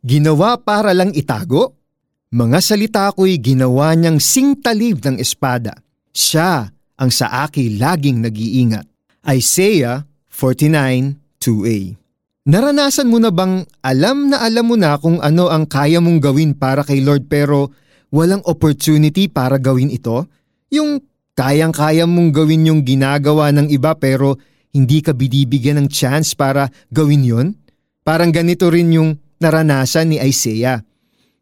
Ginawa para lang itago? Mga salita ko'y ginawa niyang singtalib ng espada. Siya ang sa aki laging nag-iingat. Isaiah 49:2a. Naranasan mo na bang alam na alam mo na kung ano ang kaya mong gawin para kay Lord pero walang opportunity para gawin ito? Yung kayang-kaya mong gawin yung ginagawa ng iba pero hindi ka binibigyan ng chance para gawin yon? Parang ganito rin yung naranasan ni Isaiah.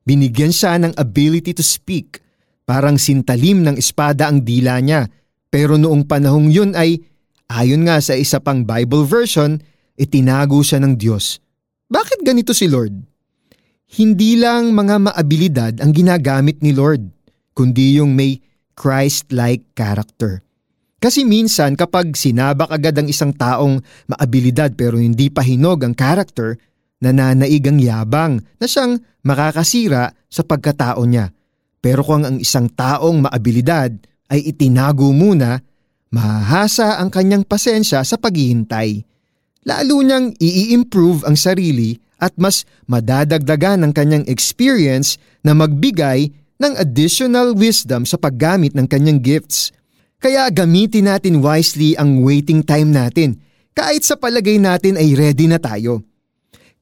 Binigyan siya ng ability to speak. Parang sintalim ng espada ang dila niya. Pero noong panahong yun ay, ayon nga sa isa pang Bible version, itinago siya ng Diyos. Bakit ganito si Lord? Hindi lang mga maabilidad ang ginagamit ni Lord, kundi yung may Christ-like character. Kasi minsan kapag sinabak agad ang isang taong maabilidad pero hindi pa hinog ang character, nananaig ang yabang na siyang makakasira sa pagkatao niya. Pero kung ang isang taong maabilidad ay itinago muna, mahahasa ang kanyang pasensya sa paghihintay. Lalo niyang i-improve ang sarili at mas madadagdagan ang kanyang experience na magbigay ng additional wisdom sa paggamit ng kanyang gifts. Kaya gamitin natin wisely ang waiting time natin kahit sa palagay natin ay ready na tayo.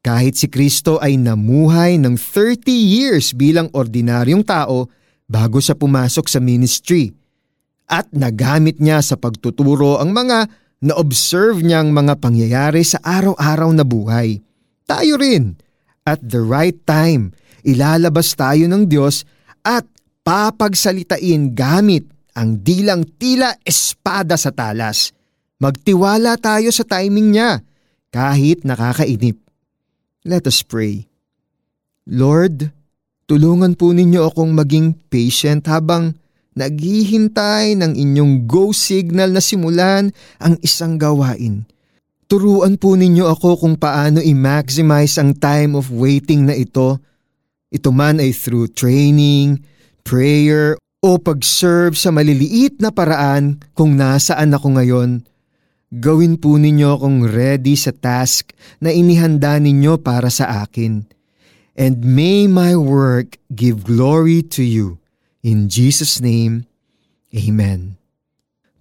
Kahit si Kristo ay namuhay ng 30 years bilang ordinaryong tao bago siya pumasok sa ministry at nagamit niya sa pagtuturo ang mga na-observe niyang mga pangyayari sa araw-araw na buhay. Tayo rin, at the right time, ilalabas tayo ng Diyos at papagsalitain gamit ang dilang tila espada sa talas. Magtiwala tayo sa timing niya, kahit nakakainip. Let us pray. Lord, tulungan po ninyo akong maging patient habang naghihintay ng inyong go signal na simulan ang isang gawain. Turuan po ninyo ako kung paano i-maximize ang time of waiting na ito. Ito man ay through training, prayer, o pag-serve sa maliliit na paraan kung nasaan ako ngayon. Gawin po ninyo akong ready sa task na inihanda ninyo para sa akin. And may my work give glory to you. In Jesus' name, Amen.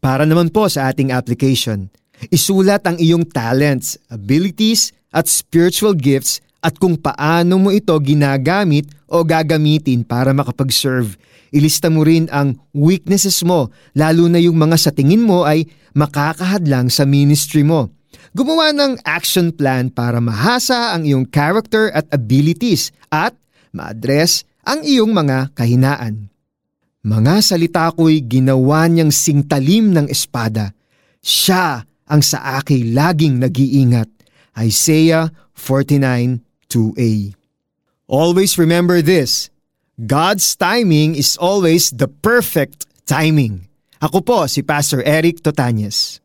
Para naman po sa ating application, isulat ang iyong talents, abilities at spiritual gifts at kung paano mo ito ginagamit o gagamitin para makapag-serve. Ilista mo rin ang weaknesses mo, lalo na yung mga sa tingin mo ay makakahadlang sa ministry mo. Gumawa ng action plan para mahasa ang iyong character at abilities at ma-address ang iyong mga kahinaan. Mga salita ko'y ginawa niyang singtalim ng espada. Siya ang sa aki laging nag-iingat. Isaiah 49:2a. Always remember this. God's timing is always the perfect timing. Ako po si Pastor Eric Totanyes.